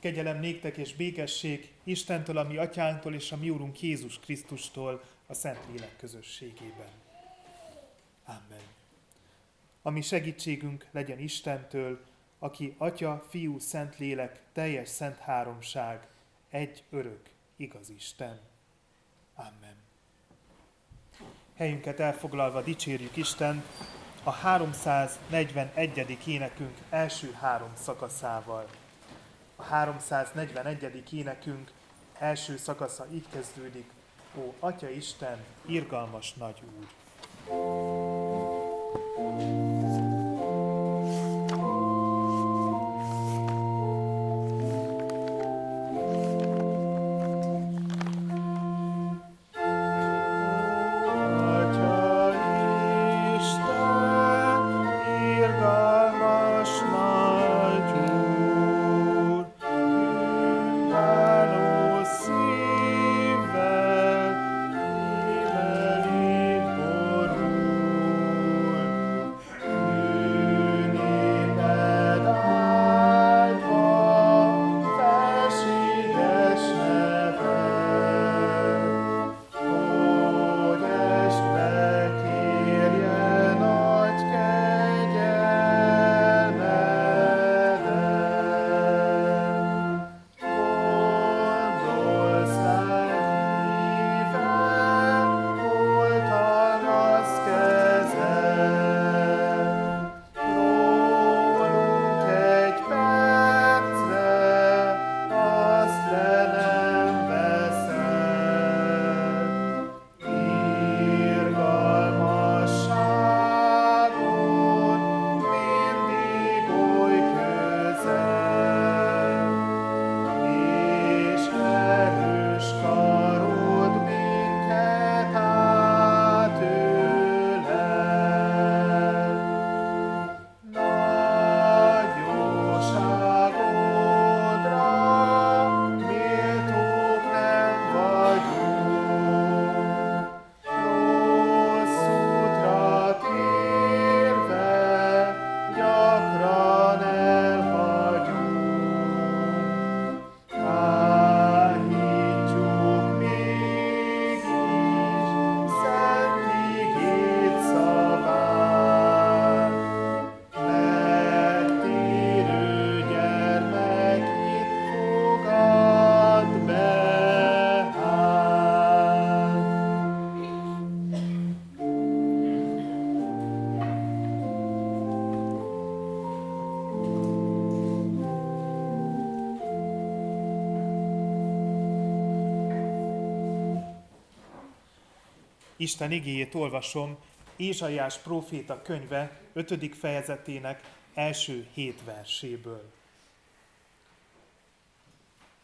Kegyelem néktek és békesség Istentől, a mi atyánktól és a mi úrunk Jézus Krisztustól a Szentlélek közösségében. Amen. A mi segítségünk legyen Istentől, aki Atya, Fiú, Szentlélek, teljes szent háromság, egy örök, igaz Isten. Amen. Helyünket elfoglalva dicsérjük Istent a 341. énekünk első három szakaszával. A 341. énekünk első szakasza így kezdődik: Ó, Atya Isten, irgalmas nagy Úr! Isten igéjét olvasom Ézsaiás próféta könyve 5. fejezetének első 7 verséből.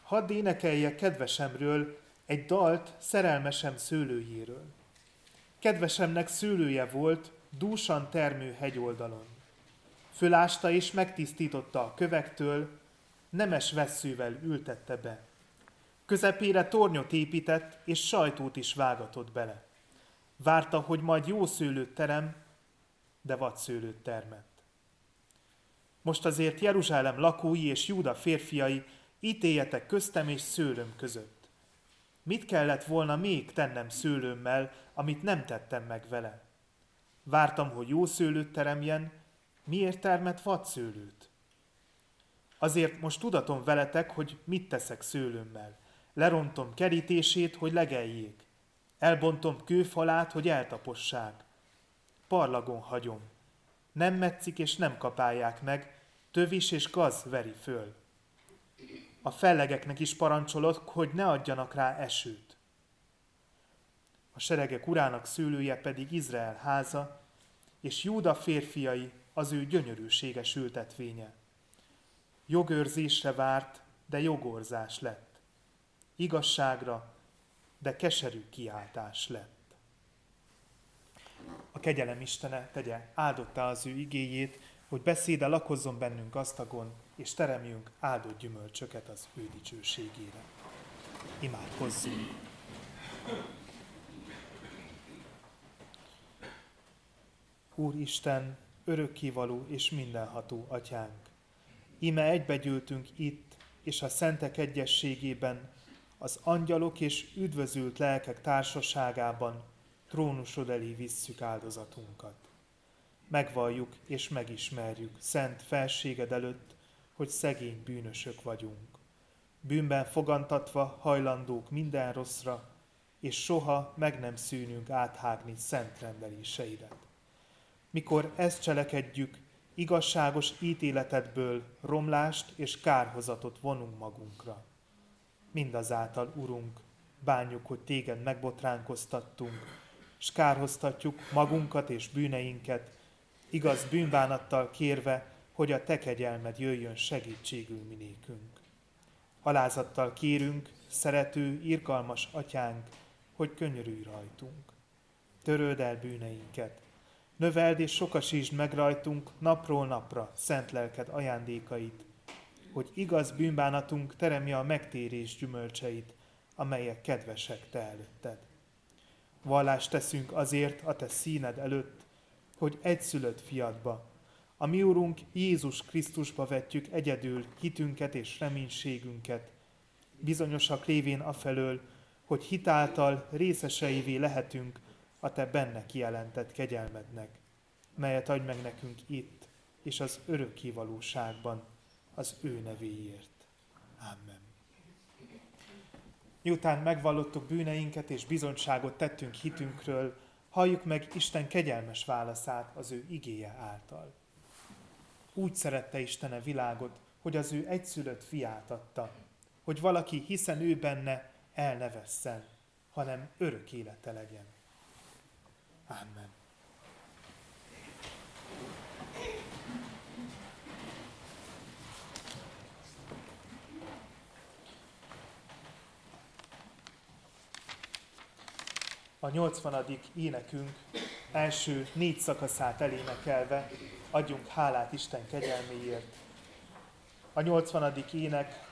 Hadd énekelje kedvesemről egy dalt szerelmesem szőlőjéről. Kedvesemnek szőlője volt dúsan termő hegyoldalon. Fölásta és megtisztította a kövektől, nemes vesszővel ültette be. Közepére tornyot épített, és sajtót is vágatott bele. Várta, hogy majd jó szőlőt terem, de vadszőlőt termett. Most azért Jeruzsálem lakói és Júda férfiai, ítéljetek köztem és szőlőm között. Mit kellett volna még tennem szőlőmmel, amit nem tettem meg vele? Vártam, hogy jó szőlőt teremjen, miért termett vadszőlőt? Azért most tudatom veletek, hogy mit teszek szőlőmmel. Lerontom kerítését, hogy legeljék. Elbontom kőfalát, hogy eltapossák. Parlagon hagyom. Nem metszik és nem kapálják meg, tövis és gaz veri föl. A fellegeknek is parancsolok, hogy ne adjanak rá esőt. A seregek urának szőlője pedig Izrael háza, és Júda férfiai az ő gyönyörűséges ültetvénye. Jogőrzésre várt, de jogorzás lett. Igazságra, de keserű kiáltás lett. A kegyelem Istene tegye áldottá az ő igéjét, hogy beszéde lakozzon bennünk gazdagon, és teremjünk áldott gyümölcsöket az ő dicsőségére. Imádkozzunk! Úristen, örökkévaló és mindenható atyánk, íme egybegyűltünk itt, és a szentek egyességében, az angyalok és üdvözült lelkek társaságában trónusod elé visszük áldozatunkat. Megvalljuk és megismerjük szent felséged előtt, hogy szegény bűnösök vagyunk. Bűnben fogantatva hajlandók minden rosszra, és soha meg nem szűnünk áthágni szent rendeléseidet. Mikor ezt cselekedjük, igazságos ítéletedből romlást és kárhozatot vonunk magunkra. Mindazáltal, Urunk, bánjuk, hogy téged megbotránkoztattunk, s kárhoztatjuk magunkat és bűneinket, igaz bűnbánattal kérve, hogy a te kegyelmed jöjjön segítségül minékünk. Alázattal kérünk, szerető, irgalmas atyánk, hogy könyörülj rajtunk. Töröld el bűneinket, növeld és sokasítsd meg rajtunk napról napra szent lelked ajándékait, hogy igaz bűnbánatunk teremje a megtérés gyümölcseit, amelyek kedvesek te előtted. Vallást teszünk azért a te színed előtt, hogy egyszülött fiadba, a mi Urunk Jézus Krisztusba vetjük egyedül hitünket és reménységünket, bizonyosak lévén afelől, hogy hitáltal részeseivé lehetünk a te benne kijelentett kegyelmednek, melyet adj meg nekünk itt és az örökké valóságban, az ő nevéért. Amen. Miután megvallottuk bűneinket és bizonyságot tettünk hitünkről, halljuk meg Isten kegyelmes válaszát az ő igéje által. Úgy szerette Isten a világot, hogy az ő egyszülött fiát adta, hogy valaki, hiszen ő benne, el ne vesszen, hanem örök élete legyen. Amen. A 80. énekünk első 4 szakaszát elénekelve adjunk hálát Isten kegyelméért. A 80. ének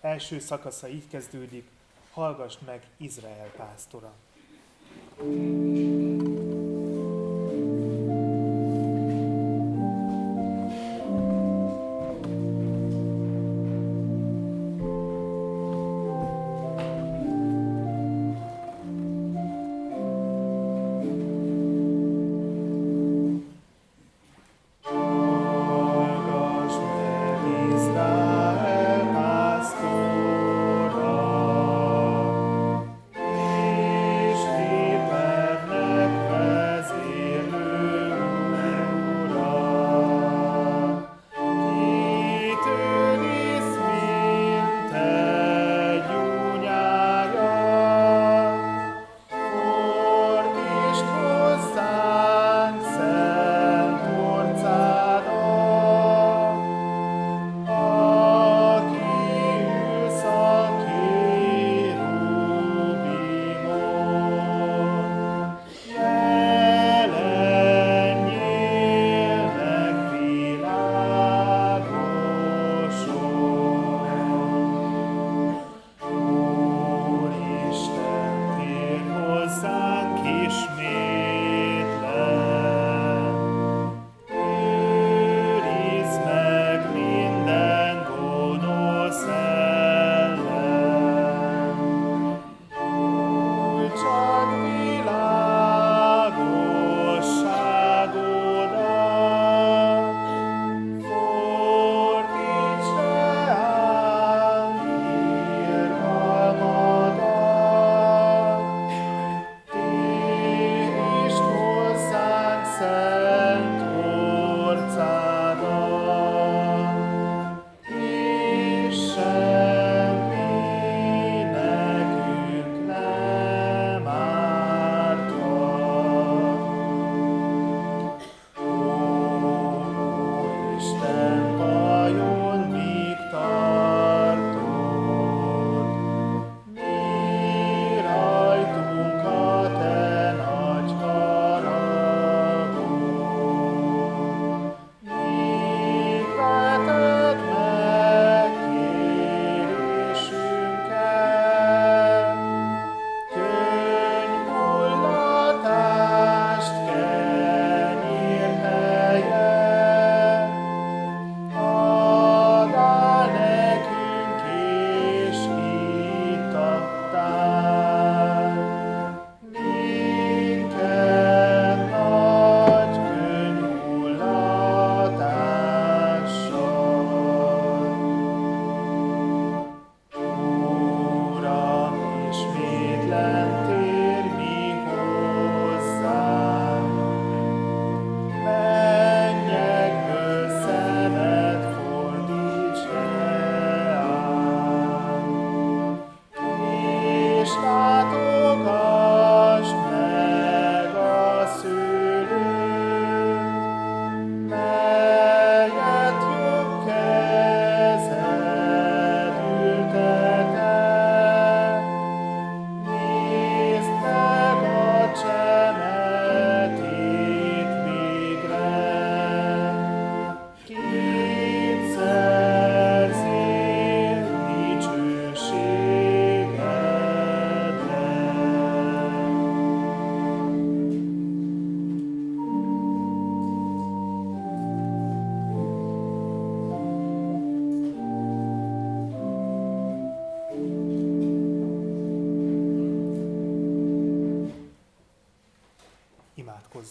első szakasza így kezdődik, hallgass meg Izrael pásztora.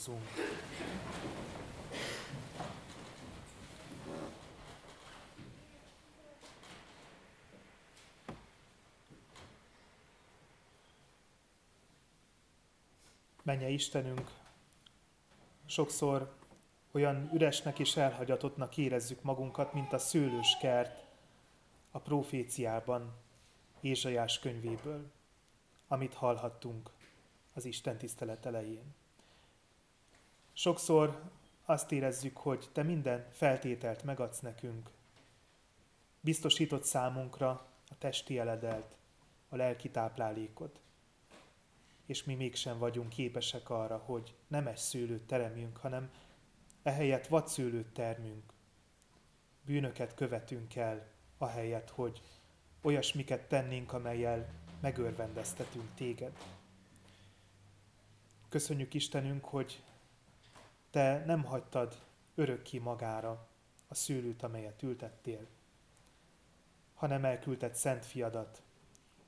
imádkozzunk. Mennyei Istenünk, sokszor olyan üresnek és elhagyatottnak érezzük magunkat, mint a szőlőskert a proféciában, Ézsaiás könyvéből, amit hallhattunk az Isten tisztelet elején. Sokszor azt érezzük, hogy Te minden feltételt megadsz nekünk. Biztosítod számunkra a testi eledelt, a lelki táplálékot. És mi mégsem vagyunk képesek arra, hogy nemes szőlőt teremjünk, hanem ehelyett vadszőlőt termünk. Bűnöket követünk el, ahelyett, hogy olyasmiket tennénk, amellyel megörvendeztetünk Téged. Köszönjük Istenünk, hogy Te nem hagytad örökké magára a szőlőt, amelyet ültettél, hanem elküldted Szent Fiadat,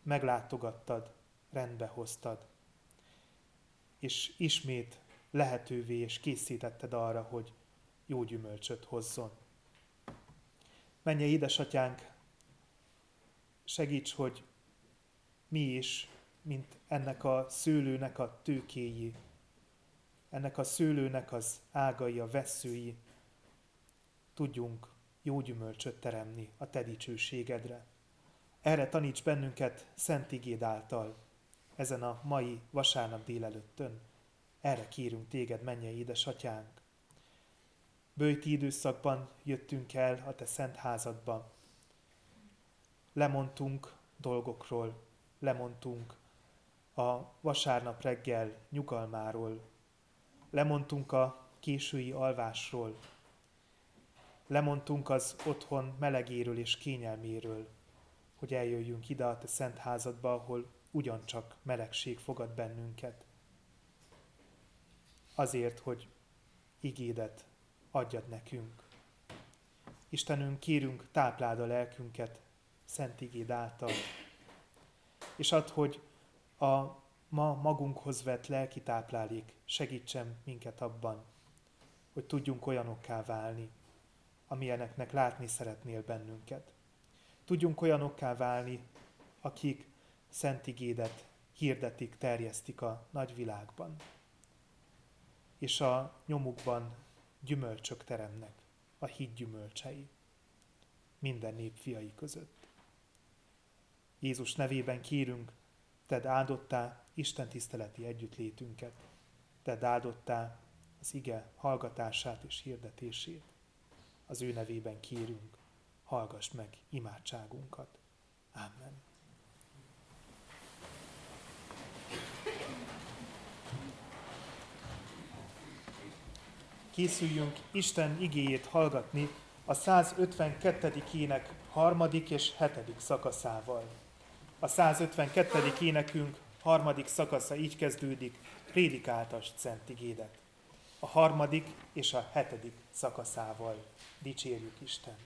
meglátogattad, rendbe hoztad, és ismét lehetővé és készítetted arra, hogy jó gyümölcsöt hozzon. Mennyei Édesatyánk, segíts, hogy mi is, mint ennek a szőlőnek a tőkéi, ennek a szőlőnek az ágai, a vesszői, tudjunk jó gyümölcsöt teremni a Te dicsőségedre. Erre taníts bennünket Szent Igéd által, ezen a mai vasárnap délelőttön. Erre kérünk Téged, mennyei Édesatyánk. Böjti időszakban jöttünk el a Te szent házadba. Lemondtunk dolgokról, lemondtunk a vasárnap reggel nyugalmáról, lemondtunk a késői alvásról, lemondtunk az otthon melegéről és kényelméről, hogy eljöjjünk ide a Te szent házadba, ahol ugyancsak melegség fogad bennünket. Azért, hogy igédet adjad nekünk. Istenünk, kérünk, tápláld a lelkünket Szent Igéd által. És add, hogy a ma magunkhoz vett lelki táplálék segítsen minket abban, hogy tudjunk olyanokká válni, amilyeneknek látni szeretnél bennünket. Tudjunk olyanokká válni, akik Szent Igédet hirdetik, terjesztik a nagyvilágban, és a nyomukban gyümölcsök teremnek, a hit gyümölcsei minden nép fiai között. Jézus nevében kérünk, Tedd áldottá Isten tiszteleti együttlétünket, Tedd áldottá az ige hallgatását és hirdetését. Az ő nevében kérünk, hallgass meg imádságunkat. Amen. Készüljünk Isten igéjét hallgatni a 152. ének 3. és 7. szakaszával. A 152. énekünk 3. szakasza így kezdődik, prédikáltasd Szent igédet. A 3. és a 7. szakaszával dicsérjük Istent.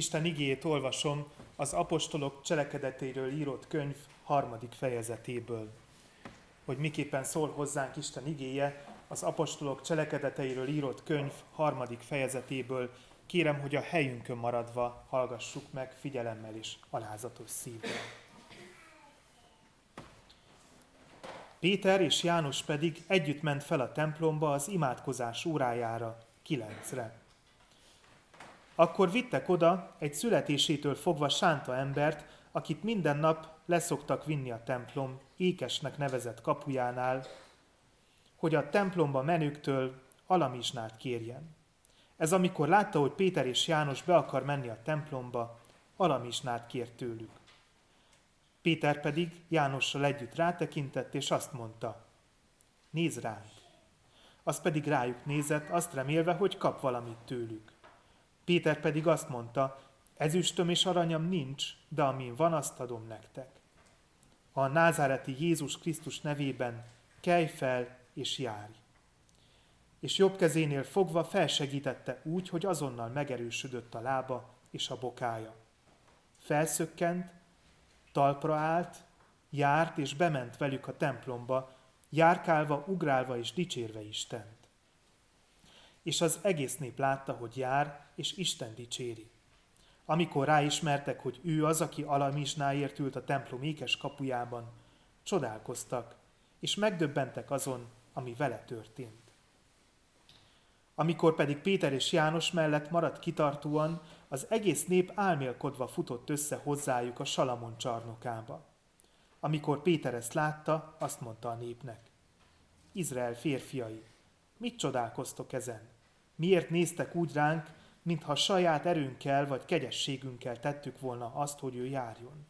Isten igéjét olvasom az apostolok cselekedetéről írott könyv 3. fejezetéből. Hogy miképpen szól hozzánk Isten igéje az apostolok cselekedeteiről írott könyv 3. fejezetéből, kérem, hogy a helyünkön maradva hallgassuk meg figyelemmel és alázatos szívvel. Péter és János pedig együtt ment fel a templomba az imádkozás órájára, 9-re. Akkor vittek oda egy születésétől fogva sánta embert, akit minden nap leszoktak vinni a templom Ékesnek nevezett kapujánál, hogy a templomba menőktől alamisnát kérjen. Ez amikor látta, hogy Péter és János be akar menni a templomba, alamisnát kért tőlük. Péter pedig Jánossal együtt rátekintett, és azt mondta, nézz ránk. Az pedig rájuk nézett, azt remélve, hogy kap valamit tőlük. Péter pedig azt mondta, ezüstöm és aranyam nincs, de amin van, azt adom nektek. A názáreti Jézus Krisztus nevében kelj fel és járj. És jobb kezénél fogva felsegítette úgy, hogy azonnal megerősödött a lába és a bokája. Felszökkent, talpra állt, járt és bement velük a templomba, járkálva, ugrálva és dicsérve Istent. És az egész nép látta, hogy jár, és Isten dicséri. Amikor ráismertek, hogy ő az, aki alamisnáért ült a templom Ékes kapujában, csodálkoztak, és megdöbbentek azon, ami vele történt. Amikor pedig Péter és János mellett maradt kitartóan, az egész nép álmélkodva futott össze hozzájuk a Salamon csarnokába. Amikor Péter ezt látta, azt mondta a népnek, Izrael férfiai, mit csodálkoztok ezen? Miért néztek úgy ránk, mintha saját erőnkkel vagy kegyességünkkel tettük volna azt, hogy ő járjon?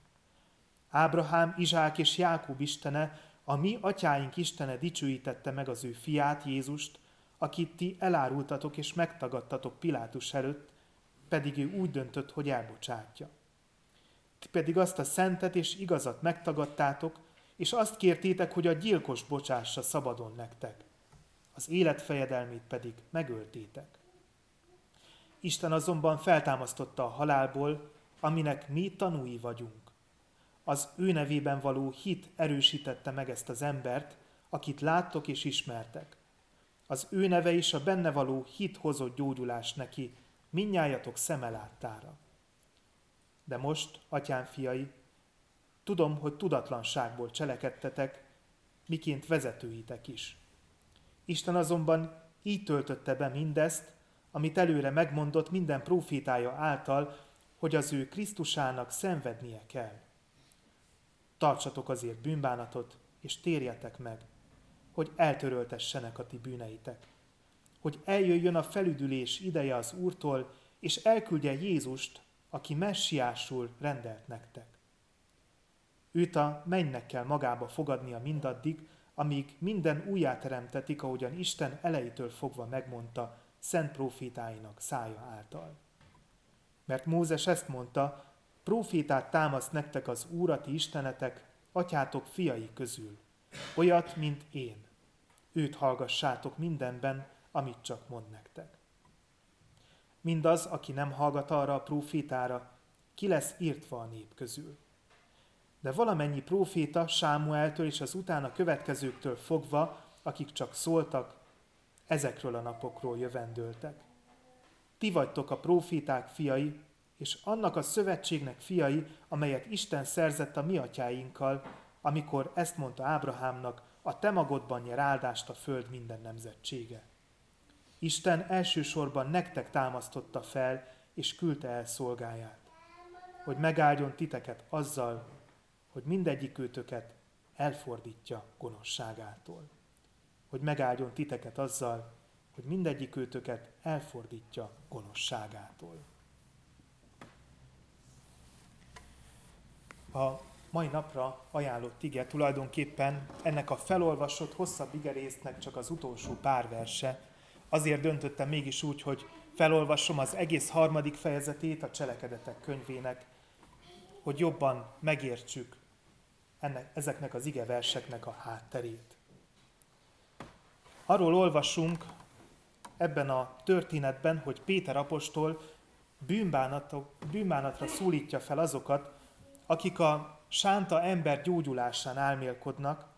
Ábrahám, Izsák és Jákob Istene, a mi atyáink Istene dicsőítette meg az ő fiát, Jézust, akit ti elárultatok és megtagadtatok Pilátus előtt, pedig ő úgy döntött, hogy elbocsátja. Ti pedig azt a szentet és igazat megtagadtátok, és azt kértétek, hogy a gyilkos bocsássa szabadon nektek. Az élet fejedelmét pedig megöltétek. Isten azonban feltámasztotta a halálból, aminek mi tanúi vagyunk. Az ő nevében való hit erősítette meg ezt az embert, akit láttok és ismertek. Az ő neve és a benne való hit hozott gyógyulást neki, mindnyájatok szeme láttára. De most, atyám fiai, tudom, hogy tudatlanságból cselekedtetek, miként vezetőitek is. Isten azonban így töltötte be mindezt, amit előre megmondott minden prófétája által, hogy az ő Krisztusának szenvednie kell. Tartsatok azért bűnbánatot, és térjetek meg, hogy eltöröltessenek a ti bűneitek. Hogy eljöjjön a felüdülés ideje az Úrtól, és elküldje Jézust, aki messiásul rendelt nektek. Őt a mennynek kell magába fogadnia mindaddig, amíg minden újjáteremtetik, ahogyan Isten elejétől fogva megmondta szent prófétáinak szája által. Mert Mózes ezt mondta, prófétát támaszt nektek az Úr, a ti Istenetek, atyátok fiai közül, olyat, mint én. Őt hallgassátok mindenben, amit csak mond nektek. Mindaz, aki nem hallgat arra a prófétára, ki lesz írtva a nép közül. De valamennyi próféta Sámueltől és az utána következőktől fogva, akik csak szóltak, ezekről a napokról jövendőltek. Ti vagytok a próféták fiai, és annak a szövetségnek fiai, amelyet Isten szerzett a mi atyáinkkal, amikor ezt mondta Ábrahámnak, a te magodban nyer áldást a föld minden nemzetsége. Isten elsősorban nektek támasztotta fel, és küldte el szolgáját, hogy megáldjon titeket azzal, hogy mindegyikőtöket elfordítja gonoszságától. A mai napra ajánlott ige tulajdonképpen ennek a felolvasott hosszabb igerésznek csak az utolsó pár verse. Azért döntöttem mégis úgy, hogy felolvasom az egész 3. fejezetét a Cselekedetek könyvének, hogy jobban megértsük ezeknek az igeverseknek a hátterét. Arról olvasunk ebben a történetben, hogy Péter apostol bűnbánatra szólítja fel azokat, akik a sánta ember gyógyulásán álmélkodnak,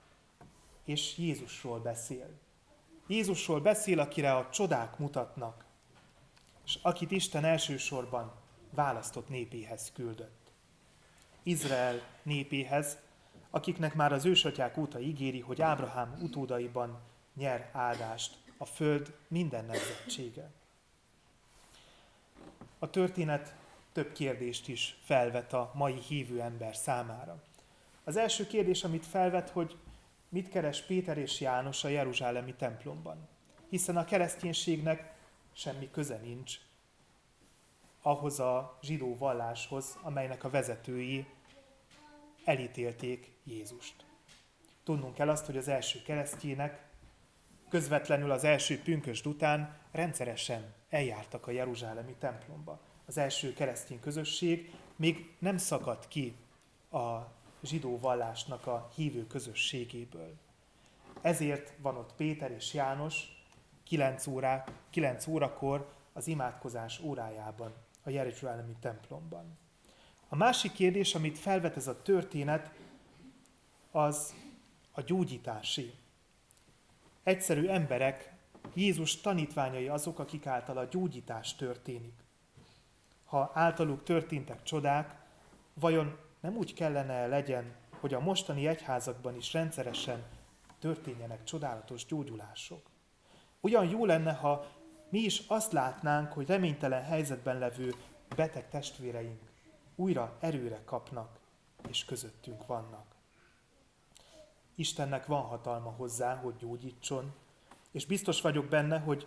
és Jézusról beszél. Jézusról beszél, akire a csodák mutatnak, és akit Isten elsősorban választott népéhez küldött. Izrael népéhez, akiknek már az ősatyák óta ígéri, hogy Ábrahám utódaiban nyer áldást a föld minden nemzetsége. A történet több kérdést is felvet a mai hívő ember számára. Az első kérdés, amit felvet, hogy mit keres Péter és János a jeruzsálemi templomban? Hiszen a kereszténységnek semmi köze nincs ahhoz a zsidó valláshoz, amelynek a vezetői elítélték Jézust. Tudnunk kell azt, hogy az első keresztjének közvetlenül az első pünkösd után rendszeresen eljártak a jeruzsálemi templomba. Az első keresztény közösség még nem szakadt ki a zsidó vallásnak a hívő közösségéből. Ezért van ott Péter és János 9 órakor az imádkozás órájában, a jeruzsálemi templomban. A másik kérdés, amit felvet ez a történet, az a gyógyítási. Egyszerű emberek, Jézus tanítványai azok, akik által a gyógyítás történik. Ha általuk történtek csodák, vajon nem úgy kellene legyen, hogy a mostani egyházakban is rendszeresen történjenek csodálatos gyógyulások? Ugyan jó lenne, ha mi is azt látnánk, hogy reménytelen helyzetben levő beteg testvéreink újra erőre kapnak, és közöttünk vannak. Istennek van hatalma hozzá, hogy gyógyítson, és biztos vagyok benne, hogy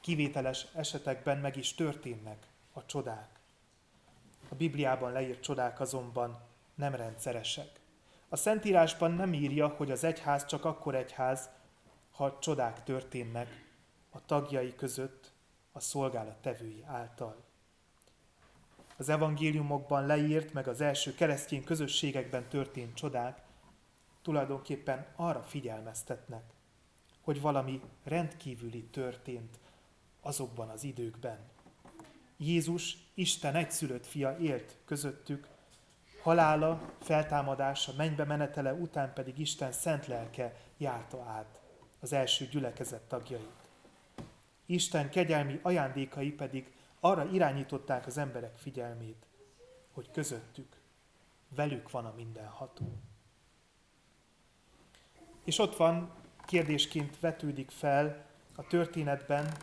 kivételes esetekben meg is történnek a csodák. A Bibliában leírt csodák azonban nem rendszeresek. A Szentírásban nem írja, hogy az egyház csak akkor egyház, ha csodák történnek a tagjai között, a szolgálattevői által. Az evangéliumokban leírt, meg az első keresztény közösségekben történt csodák tulajdonképpen arra figyelmeztetnek, hogy valami rendkívüli történt azokban az időkben. Jézus, Isten egyszülött fia élt közöttük, halála, feltámadása, mennybe menetele után pedig Isten szent lelke járta át az első gyülekezet tagjait. Isten kegyelmi ajándékai pedig arra irányították az emberek figyelmét, hogy közöttük, velük van a mindenható. És ott van, kérdésként vetődik fel a történetben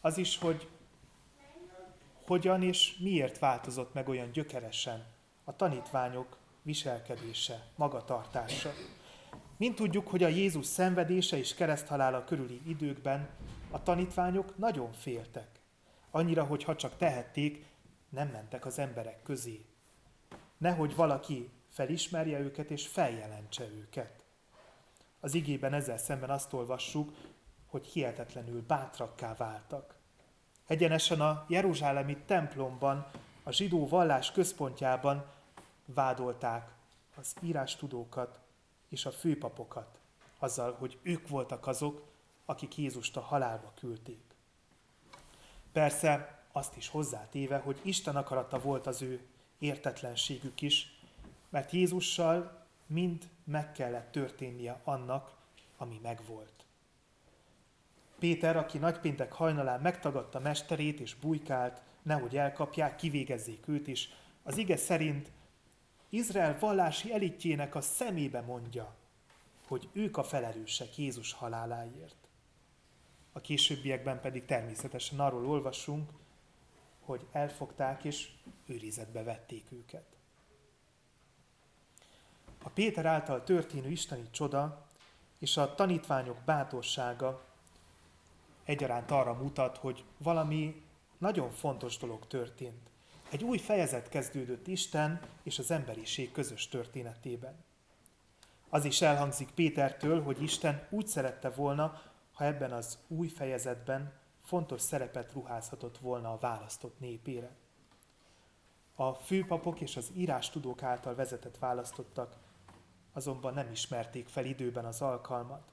az is, hogy hogyan és miért változott meg olyan gyökeresen a tanítványok viselkedése, magatartása. Mint tudjuk, hogy a Jézus szenvedése és kereszthalála körüli időkben a tanítványok nagyon féltek. Annyira, hogy ha csak tehették, nem mentek az emberek közé. Nehogy valaki felismerje őket és feljelentse őket. Az igében ezzel szemben azt olvassuk, hogy hihetetlenül bátrakká váltak. Egyenesen a jeruzsálemi templomban, a zsidó vallás központjában vádolták az írástudókat és a főpapokat azzal, hogy ők voltak azok, akik Jézust a halálba küldték. Persze azt is hozzátéve, hogy Isten akarata volt az ő értetlenségük is, mert Jézussal mind meg kellett történnie annak, ami megvolt. Péter, aki nagypéntek hajnalán megtagadta mesterét és bujkált, nehogy elkapják, kivégezzék őt is, az ige szerint Izrael vallási elitjének a szemébe mondja, hogy ők a felelősek Jézus haláláért. A későbbiekben pedig természetesen arról olvasunk, hogy elfogták és őrizetbe vették őket. A Péter által történő isteni csoda és a tanítványok bátorsága egyaránt arra mutat, hogy valami nagyon fontos dolog történt. Egy új fejezet kezdődött Isten és az emberiség közös történetében. Az is elhangzik Pétertől, hogy Isten úgy szerette volna, ha ebben az új fejezetben fontos szerepet ruházhatott volna a választott népére. A főpapok és az írástudók által vezetett választottak azonban nem ismerték fel időben az alkalmat.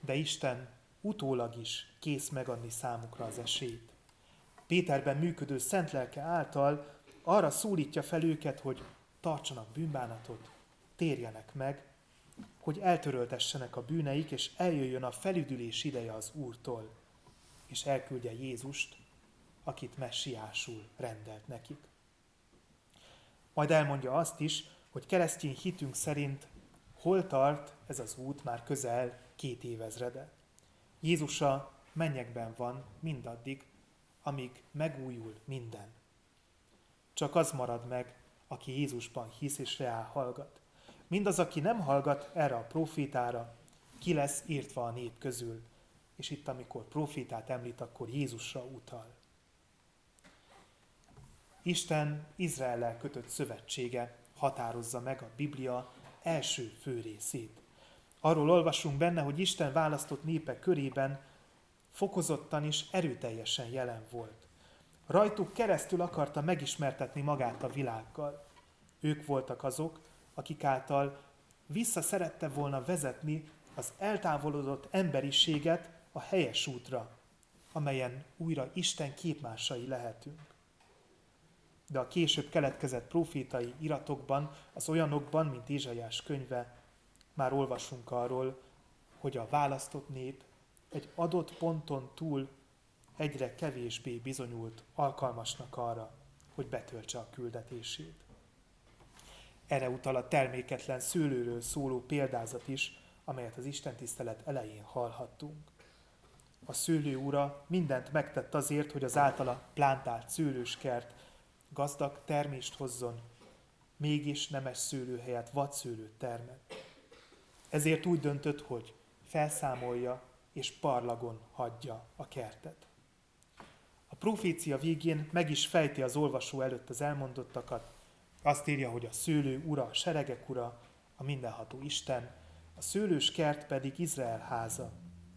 De Isten utólag is kész megadni számukra az esélyt. Péterben működő szent lelke által arra szólítja fel őket, hogy tartsanak bűnbánatot, térjenek meg, hogy eltöröltessenek a bűneik, és eljöjjön a felüdülés ideje az Úrtól, és elküldje Jézust, akit messiásul rendelt nekik. Majd elmondja azt is, hogy keresztény hitünk szerint hol tart ez az út már közel 2 évezrede. Jézus a mennyekben van mindaddig, amíg megújul minden. Csak az marad meg, aki Jézusban hisz és reál hallgat. Mindaz, aki nem hallgat erre a profétára, ki lesz írtva a nép közül. És itt, amikor profétát említ, akkor Jézusra utal. Isten Izraellel kötött szövetsége határozza meg a Biblia első fő részét. Arról olvasunk benne, hogy Isten választott népe körében fokozottan és erőteljesen jelen volt. Rajtuk keresztül akarta megismertetni magát a világgal. Ők voltak azok, akik által vissza szerette volna vezetni az eltávolodott emberiséget a helyes útra, amelyen újra Isten képmásai lehetünk. De a később keletkezett profétai iratokban, az olyanokban, mint Ézsaiás könyve, már olvasunk arról, hogy a választott nép egy adott ponton túl egyre kevésbé bizonyult alkalmasnak arra, hogy betöltse a küldetését. Erre utal a terméketlen szőlőről szóló példázat is, amelyet az istentisztelet elején hallhattunk. A szőlő ura mindent megtett azért, hogy az általa plántált szőlőskert gazdag termést hozzon, mégis nemes szőlő helyett vadszőlőt termett. Ezért úgy döntött, hogy felszámolja és parlagon hagyja a kertet. A profécia végén meg is fejti az olvasó előtt az elmondottakat. Azt írja, hogy a szőlő ura, a seregek ura, a mindenható Isten, a szőlős kert pedig Izrael háza,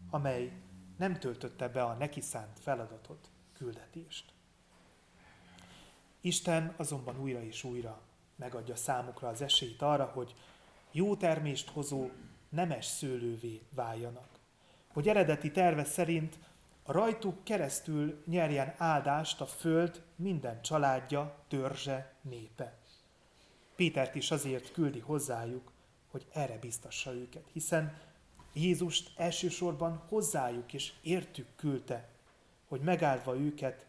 amely nem töltötte be a neki szánt feladatot, küldetést. Isten azonban újra és újra megadja számukra az esélyt arra, hogy jó termést hozó, nemes szőlővé váljanak. Hogy eredeti terve szerint a rajtuk keresztül nyerjen áldást a föld minden családja, törzse, népe. Pétert is azért küldi hozzájuk, hogy erre biztassa őket, hiszen Jézust elsősorban hozzájuk és értük küldte, hogy megáldva őket,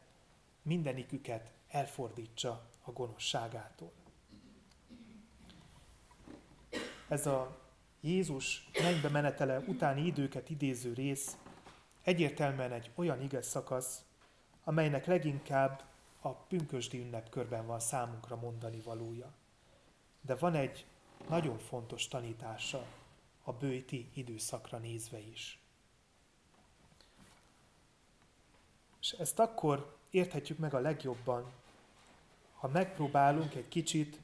mindeniküket elfordítsa a gonoszságától. Ez a Jézus mennybe menetele utáni időket idéző rész egyértelműen egy olyan igeszakasz, amelynek leginkább a pünkösdi ünnepkörben van számunkra mondani valója. De van egy nagyon fontos tanítása a bőti időszakra nézve is. És ezt akkor érthetjük meg a legjobban, ha megpróbálunk egy kicsit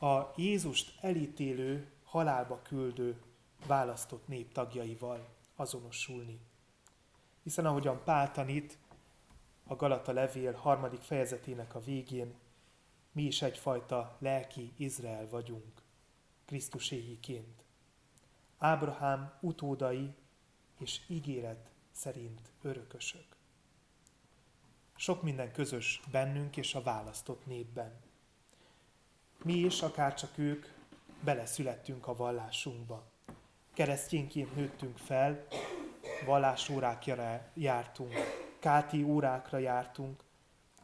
a Jézust elítélő, halálba küldő, választott nép tagjaival azonosulni. Hiszen ahogyan Pál tanít a Galata levél 3. fejezetének a végén, mi is egyfajta lelki Izrael vagyunk, Krisztuséiként. Ábrahám utódai és ígéret szerint örökösök. Sok minden közös bennünk és a választott népben. Mi is, akárcsak ők, beleszülettünk a vallásunkba. Keresztényként nőttünk fel, vallásórákra jártunk, káti órákra jártunk,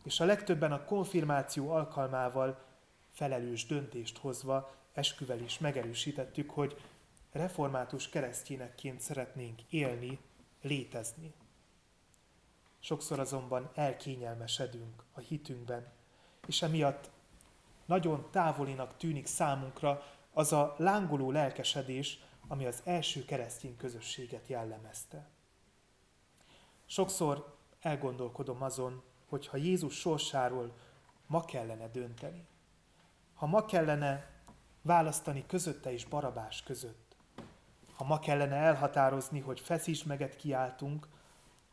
és a legtöbben a konfirmáció alkalmával felelős döntést hozva esküvel is megerősítettük, hogy református keresztényekként szeretnénk élni, létezni. Sokszor azonban elkényelmesedünk a hitünkben, és emiatt nagyon távolinak tűnik számunkra az a lángoló lelkesedés, ami az első keresztény közösséget jellemezte. Sokszor elgondolkodom azon, hogy ha Jézus sorsáról ma kellene dönteni, ha ma kellene választani közötte és Barabás között, ha ma kellene elhatározni, hogy feszítsd meget kiáltunk,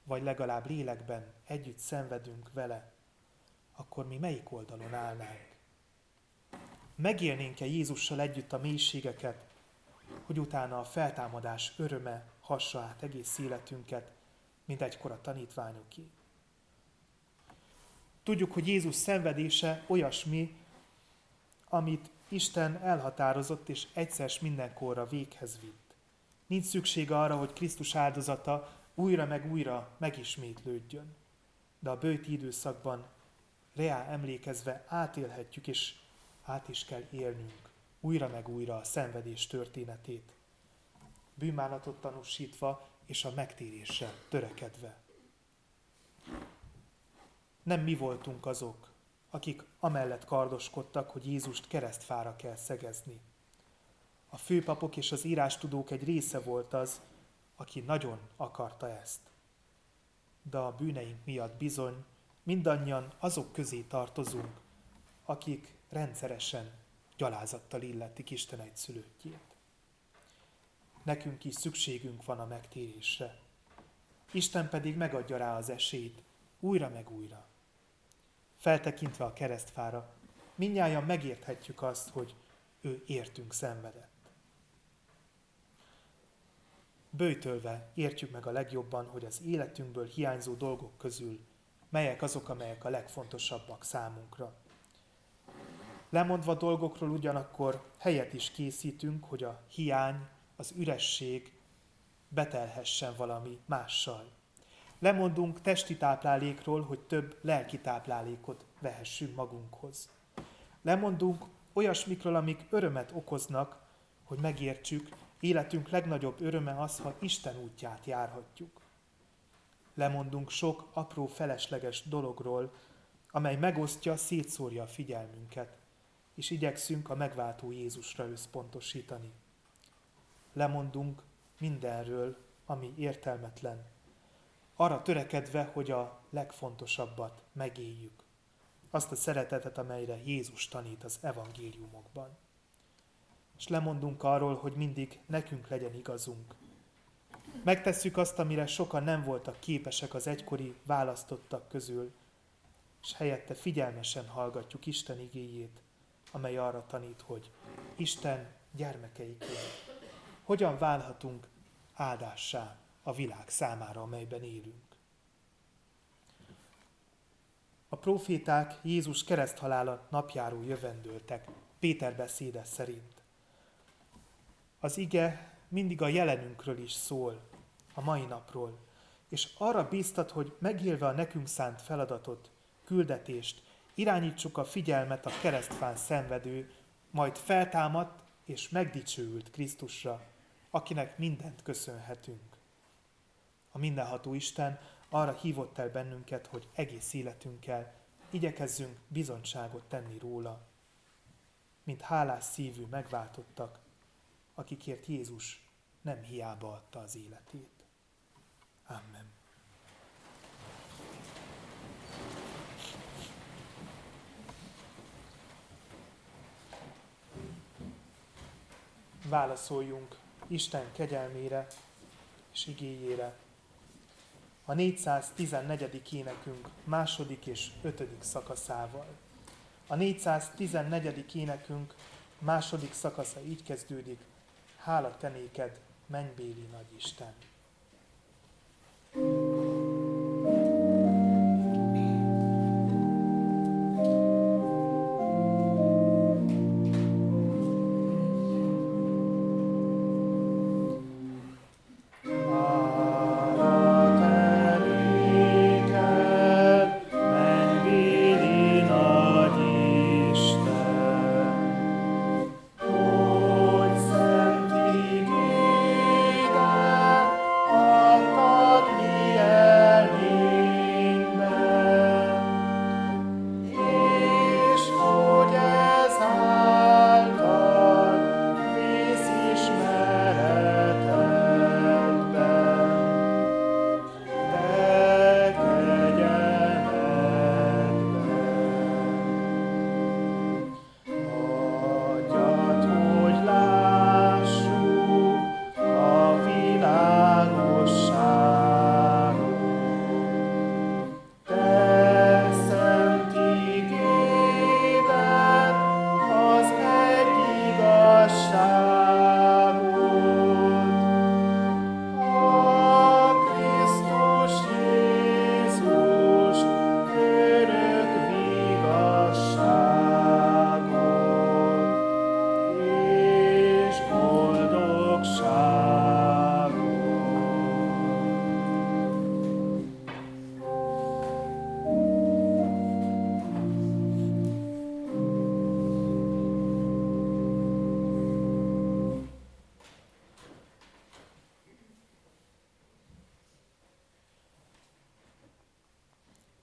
vagy legalább lélekben együtt szenvedünk vele, akkor mi melyik oldalon állnánk? Megélnénk-e Jézussal együtt a mélységeket, hogy utána a feltámadás öröme hassa át egész életünket, mint egykor a tanítványoké? Tudjuk, hogy Jézus szenvedése olyasmi, amit Isten elhatározott és egyszer s mindenkorra véghez vitt. Nincs szüksége arra, hogy Krisztus áldozata újra meg újra megismétlődjön. De a bőti időszakban reá emlékezve átélhetjük, és át is kell élnünk újra meg újra a szenvedés történetét. Bűnbánatot tanúsítva és a megtérésre törekedve. Nem mi voltunk azok, akik amellett kardoskodtak, hogy Jézust keresztfára kell szegezni. A főpapok és az írástudók egy része volt az, aki nagyon akarta ezt. De a bűneink miatt bizony mindannyian azok közé tartozunk, akik rendszeresen gyalázattal illetik Isten egyszülöttjét. Nekünk is szükségünk van a megtérésre. Isten pedig megadja rá az esélyt, újra meg újra. Feltekintve a keresztfára, mindnyájan megérthetjük azt, hogy ő értünk szenvedett. Böjtölve értjük meg a legjobban, hogy az életünkből hiányzó dolgok közül melyek azok, amelyek a legfontosabbak számunkra. Lemondva dolgokról ugyanakkor helyet is készítünk, hogy a hiány, az üresség betelhessen valami mással. Lemondunk testi táplálékról, hogy több lelki táplálékot vehessünk magunkhoz. Lemondunk olyasmikről, amik örömet okoznak, hogy megértsük, életünk legnagyobb öröme az, ha Isten útját járhatjuk. Lemondunk sok apró felesleges dologról, amely megosztja, szétszórja a figyelmünket, és igyekszünk a megváltó Jézusra összpontosítani. Lemondunk mindenről, ami értelmetlen, arra törekedve, hogy a legfontosabbat megéljük. Azt a szeretetet, amelyre Jézus tanít az evangéliumokban. És lemondunk arról, hogy mindig nekünk legyen igazunk. Megtesszük azt, amire sokan nem voltak képesek az egykori választottak közül, és helyette figyelmesen hallgatjuk Isten igéjét, amely arra tanít, hogy Isten gyermekeiként hogyan válhatunk áldássá a világ számára, amelyben élünk. A proféták Jézus kereszthalála napjáról jövendőltek, Péter beszéde szerint. Az ige mindig a jelenünkről is szól, a mai napról, és arra bíztat, hogy megélve a nekünk szánt feladatot, küldetést, irányítsuk a figyelmet a keresztfán szenvedő, majd feltámadt és megdicsőült Krisztusra, akinek mindent köszönhetünk. A mindenható Isten arra hívott el bennünket, hogy egész életünkkel igyekezzünk bizonyságot tenni róla, mint hálás szívű megváltottak, akikért Jézus nem hiába adta az életét. Amen. Válaszoljunk Isten kegyelmére és igéjére. A 414. énekünk második és ötödik szakaszával. A 414. énekünk második szakasza így kezdődik, hála te néked, mennybéli nagy Isten!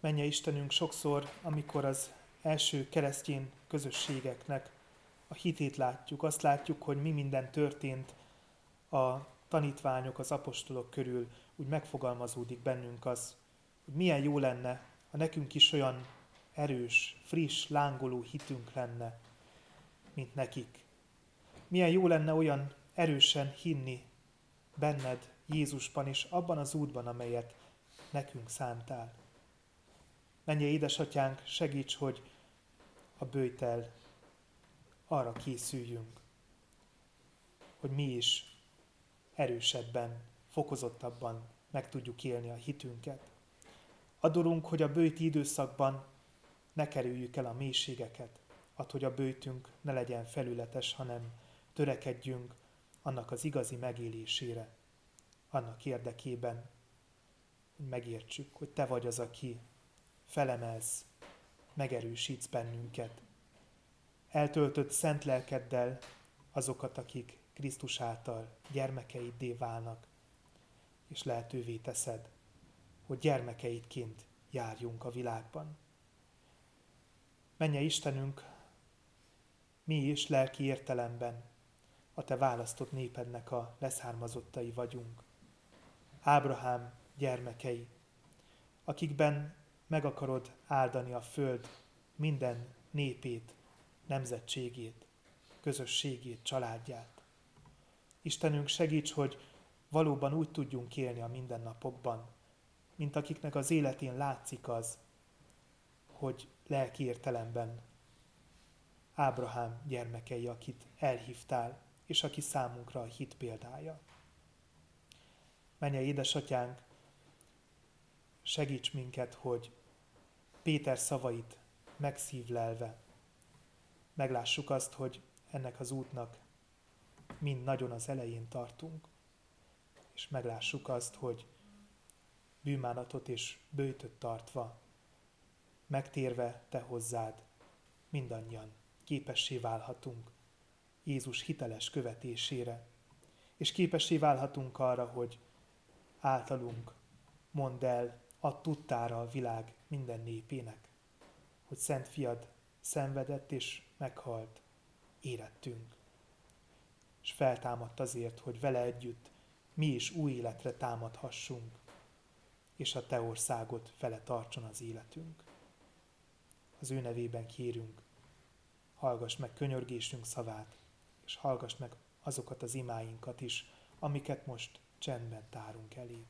Mennyei Istenünk, sokszor, amikor az első keresztény közösségeknek a hitét látjuk, azt látjuk, hogy mi minden történt a tanítványok, az apostolok körül, úgy megfogalmazódik bennünk az, hogy milyen jó lenne, ha nekünk is olyan erős, friss, lángoló hitünk lenne, mint nekik. Milyen jó lenne olyan erősen hinni benned, Jézusban és abban az útban, amelyet nekünk szántál. Mennyei Édesatyánk, segíts, hogy a böjtel arra készüljünk, hogy mi is erősebben, fokozottabban meg tudjuk élni a hitünket. Adorunk, hogy a böjti időszakban ne kerüljük el a mélységeket, attól, hogy a böjtünk ne legyen felületes, hanem törekedjünk annak az igazi megélésére, annak érdekében, hogy megértsük, hogy Te vagy az, aki felemelsz, megerősítsz bennünket. Eltöltött szent lelkeddel azokat, akik Krisztus által gyermekeiddé válnak, és lehetővé teszed, hogy gyermekeidként járjunk a világban. Mennyei Istenünk, mi is lelki értelemben a Te választott népednek a leszármazottai vagyunk. Ábrahám gyermekei, akikben meg akarod áldani a föld minden népét, nemzetségét, közösségét, családját. Istenünk, segíts, hogy valóban úgy tudjunk élni a mindennapokban, mint akiknek az életén látszik az, hogy lelki értelemben Ábrahám gyermekei, akit elhívtál, és aki számunkra a hit példája. Mennyei Édesatyánk, segíts minket, hogy Péter szavait megszívlelve meglássuk azt, hogy ennek az útnak mind nagyon az elején tartunk, és meglássuk azt, hogy bűnbánatot és böjtöt tartva, megtérve Te hozzád, mindannyian képessé válhatunk Jézus hiteles követésére, és képessé válhatunk arra, hogy általunk mondd el a tudtára a világ minden népének, hogy Szent Fiad szenvedett és meghalt, érettünk, és feltámadt azért, hogy vele együtt mi is új életre támadhassunk, és a Te országod fele tartson az életünk. Az ő nevében kérünk, hallgass meg könyörgésünk szavát, és hallgass meg azokat az imáinkat is, amiket most csendben tárunk eléd.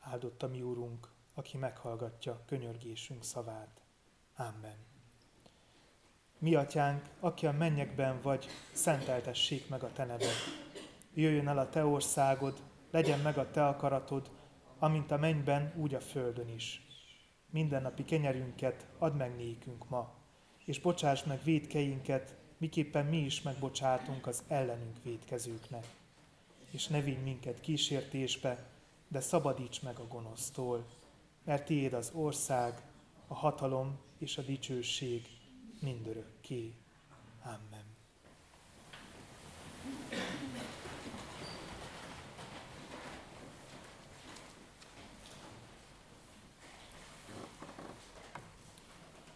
Áldott a mi Úrunk, aki meghallgatja könyörgésünk szavát. Amen. Mi Atyánk, aki a mennyekben vagy, szenteltessék meg a Te neved. Jöjjön el a Te országod, legyen meg a Te akaratod, amint a mennyben, úgy a földön is. Mindennapi kenyerünket add meg nékünk ma, és bocsáss meg vétkeinket, miképpen mi is megbocsátunk az ellenünk vétkezőknek. És ne vigy minket kísértésbe, de szabadíts meg a gonosztól, mert Tiéd az ország, a hatalom és a dicsőség mindörökké. Amen.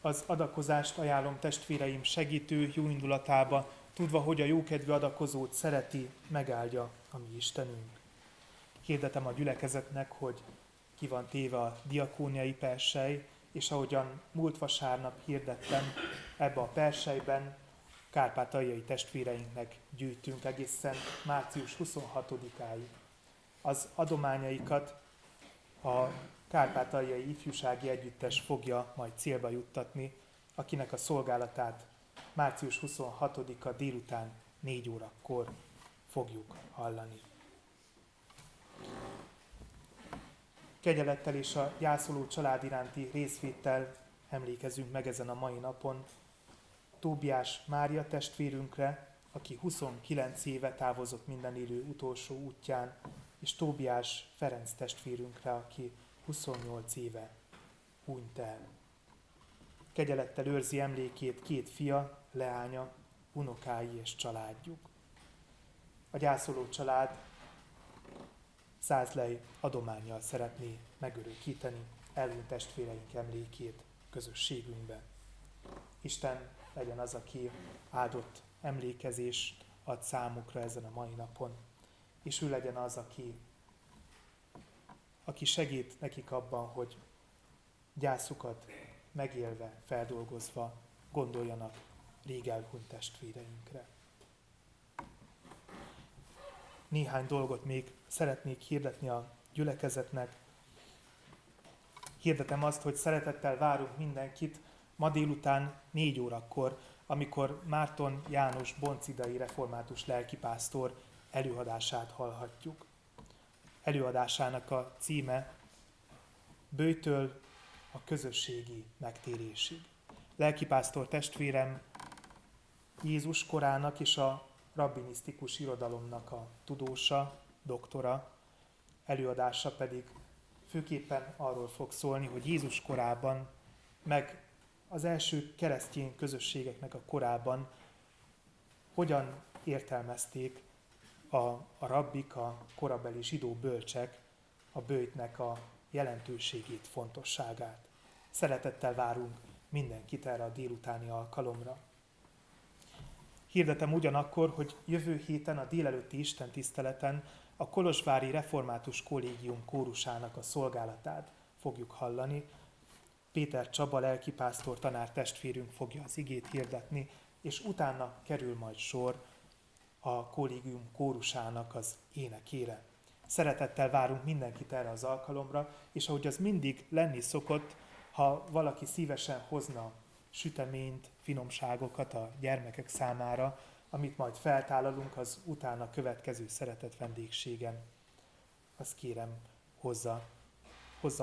Az adakozást ajánlom testvéreim segítő jó indulatába, tudva, hogy a jókedvű adakozót szereti, megáldja a mi Istenünk. Hirdetem a gyülekezetnek, hogy ki van téve a diakóniai persely, és ahogyan múlt vasárnap hirdettem, ebbe a persejben kárpátaljai testvéreinknek gyűjtünk egészen március 26-áig. Az adományaikat a Kárpátaljai Ifjúsági Együttes fogja majd célba juttatni, akinek a szolgálatát március 26-a délután 4 órakor fogjuk hallani. Kegyelettel és a gyászoló család iránti részvéttel emlékezünk meg ezen a mai napon Tóbiás Mária testvérünkre, aki 29 éve távozott minden élő utolsó útján, és Tóbiás Ferenc testvérünkre, aki 28 éve hunyt el. Kegyelettel őrzi emlékét két fia, leánya, unokái és családjuk. A gyászoló család 100 lej adománnyal szeretné megörökíteni elhunyt testvéreink emlékét közösségünkbe. Isten legyen az, aki áldott emlékezést ad számukra ezen a mai napon, és ő legyen az, aki segít nekik abban, hogy gyászukat megélve, feldolgozva gondoljanak rég elhunyt testvéreinkre. Néhány dolgot még szeretnék hirdetni a gyülekezetnek. Hirdetem azt, hogy szeretettel várunk mindenkit ma délután 4 órakor, amikor Márton János boncidai református lelkipásztor előadását hallhatjuk. Előadásának a címe Bőjtől a közösségi megtérésig. Lelkipásztor testvérem Jézus korának és a rabbinisztikus irodalomnak a tudósa, doktora, előadása pedig főképpen arról fog szólni, hogy Jézus korában, meg az első keresztény közösségeknek a korában hogyan értelmezték a rabbik, a korabeli zsidó bölcsek a böjtnek a jelentőségét, fontosságát. Szeretettel várunk mindenkit erre a délutáni alkalomra. Hirdetem ugyanakkor, hogy jövő héten a délelőtti istentiszteleten a Kolozsvári Református Kollégium kórusának a szolgálatát fogjuk hallani. Péter Csaba lelkipásztor tanár testvérünk fogja az igét hirdetni, és utána kerül majd sor a kollégium kórusának az énekére. Szeretettel várunk mindenkit erre az alkalomra, és ahogy az mindig lenni szokott, ha valaki szívesen hozna süteményt, finomságokat a gyermekek számára, amit majd feltállalunk az utána következő szeretett vendégségen. Azt kérem, hozza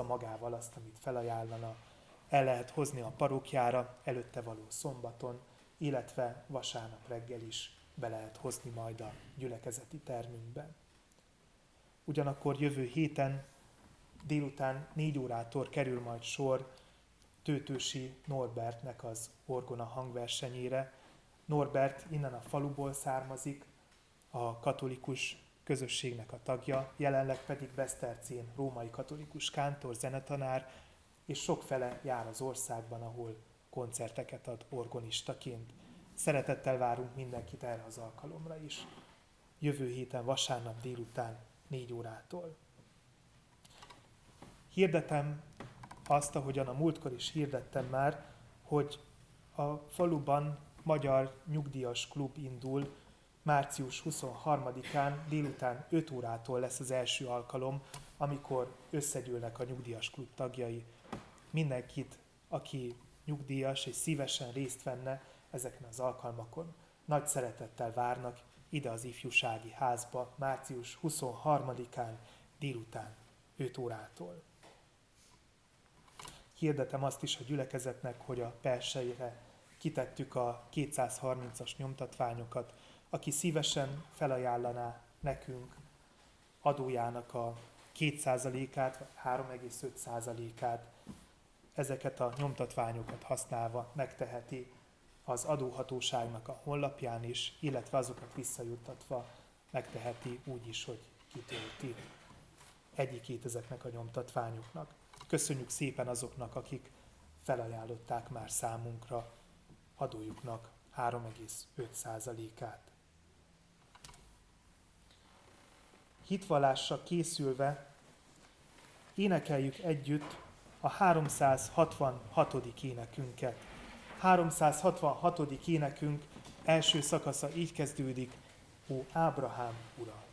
magával azt, amit felajánlana. El lehet hozni a parókiára előtte való szombaton, illetve vasárnap reggel is be lehet hozni majd a gyülekezeti termünkbe. Ugyanakkor jövő héten délután 4 órától kerül majd sor Tőtősi Norbertnek az orgona hangversenyére. Norbert innen a faluból származik, a katolikus közösségnek a tagja, jelenleg pedig Besztercén római katolikus kántor, zenetanár, és sokfele jár az országban, ahol koncerteket ad orgonistaként. Szeretettel várunk mindenkit erre az alkalomra is. Jövő héten vasárnap délután 4 órától. Hirdetem azt, ahogyan a múltkor is hirdettem már, hogy a faluban Magyar Nyugdíjas Klub indul. Március 23-án délután 5 órától lesz az első alkalom, amikor összegyűlnek a Nyugdíjas Klub tagjai. Mindenkit, aki nyugdíjas és szívesen részt venne ezeken az alkalmakon, nagy szeretettel várnak ide az ifjúsági házba március 23-án délután 5 órától. Hirdetem azt is a gyülekezetnek, hogy a perseire kitettük a 230-as nyomtatványokat. Aki szívesen felajánlaná nekünk adójának a 2%-át, vagy 3,5%-át, ezeket a nyomtatványokat használva megteheti az adóhatóságnak a honlapján is, illetve azokat visszajuttatva megteheti úgy is, hogy kitölti egyikét ezeknek a nyomtatványoknak. Köszönjük szépen azoknak, akik felajánlották már számunkra adójuknak 3,5%-át. Hitvallásra készülve énekeljük együtt a 366. énekünket. 366. énekünk első szakasza így kezdődik: Ó Ábrahám, Uram!